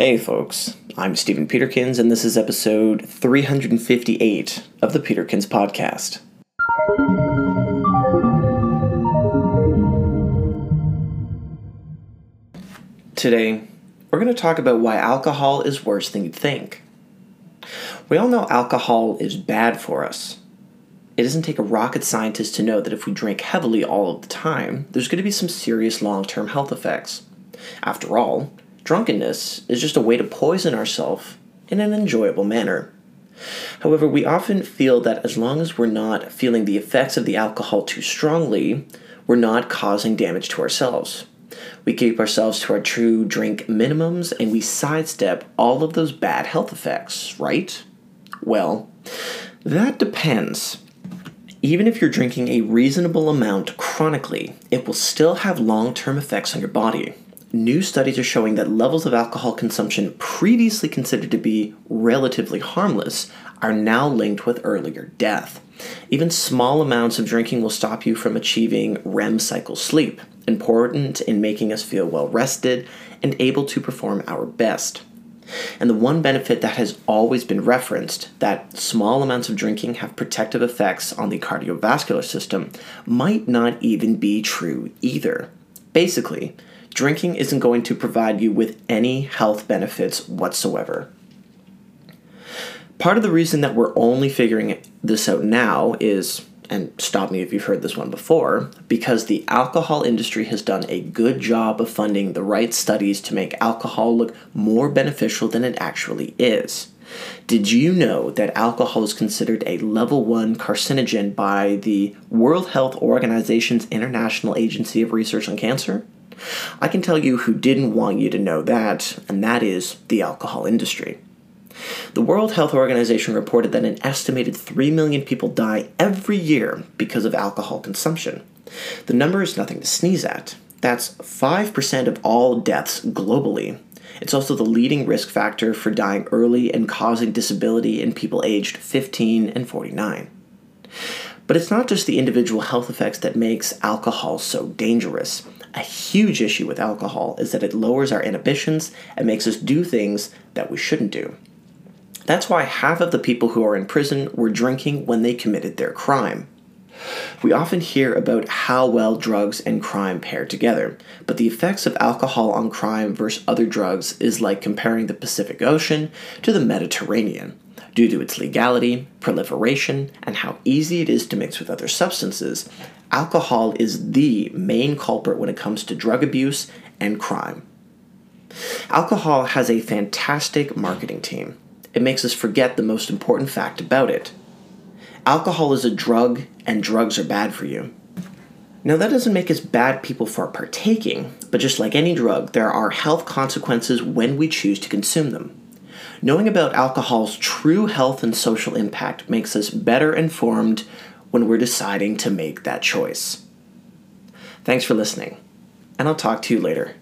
Hey folks, I'm Stephen Peterkins, and this is episode 358 of the Peterkins Podcast. Today, we're going to talk about why alcohol is worse than you'd think. We all know alcohol is bad for us. It doesn't take a rocket scientist to know that if we drink heavily all of the time, there's going to be some serious long-term health effects. After all, drunkenness is just a way to poison ourselves in an enjoyable manner. However, we often feel that as long as we're not feeling the effects of the alcohol too strongly, we're not causing damage to ourselves. We keep ourselves to our true drink minimums, and we sidestep all of those bad health effects, right? Well, that depends. Even if you're drinking a reasonable amount chronically, it will still have long-term effects on your body. New studies are showing that levels of alcohol consumption previously considered to be relatively harmless are now linked with earlier death. Even small amounts of drinking will stop you from achieving REM cycle sleep, important in making us feel well rested and able to perform our best. And the one benefit that has always been referenced, that small amounts of drinking have protective effects on the cardiovascular system, might not even be true either. Basically, drinking isn't going to provide you with any health benefits whatsoever. Part of the reason that we're only figuring this out now is, and stop me if you've heard this one before, because the alcohol industry has done a good job of funding the right studies to make alcohol look more beneficial than it actually is. Did you know that alcohol is considered a level 1 carcinogen by the World Health Organization's International Agency of Research on Cancer? I can tell you who didn't want you to know that, and that is the alcohol industry. The World Health Organization reported that an estimated 3 million people die every year because of alcohol consumption. The number is nothing to sneeze at. That's 5% of all deaths globally. It's also the leading risk factor for dying early and causing disability in people aged 15 and 49. But it's not just the individual health effects that makes alcohol so dangerous. A huge issue with alcohol is that it lowers our inhibitions and makes us do things that we shouldn't do. That's why half of the people who are in prison were drinking when they committed their crime. We often hear about how well drugs and crime pair together, but the effects of alcohol on crime versus other drugs is like comparing the Pacific Ocean to the Mediterranean. Due to its legality, proliferation, and how easy it is to mix with other substances, alcohol is the main culprit when it comes to drug abuse and crime. Alcohol has a fantastic marketing team. It makes us forget the most important fact about it. Alcohol is a drug, and drugs are bad for you. Now, that doesn't make us bad people for partaking, but just like any drug, there are health consequences when we choose to consume them. Knowing about alcohol's true health and social impact makes us better informed when we're deciding to make that choice. Thanks for listening, and I'll talk to you later.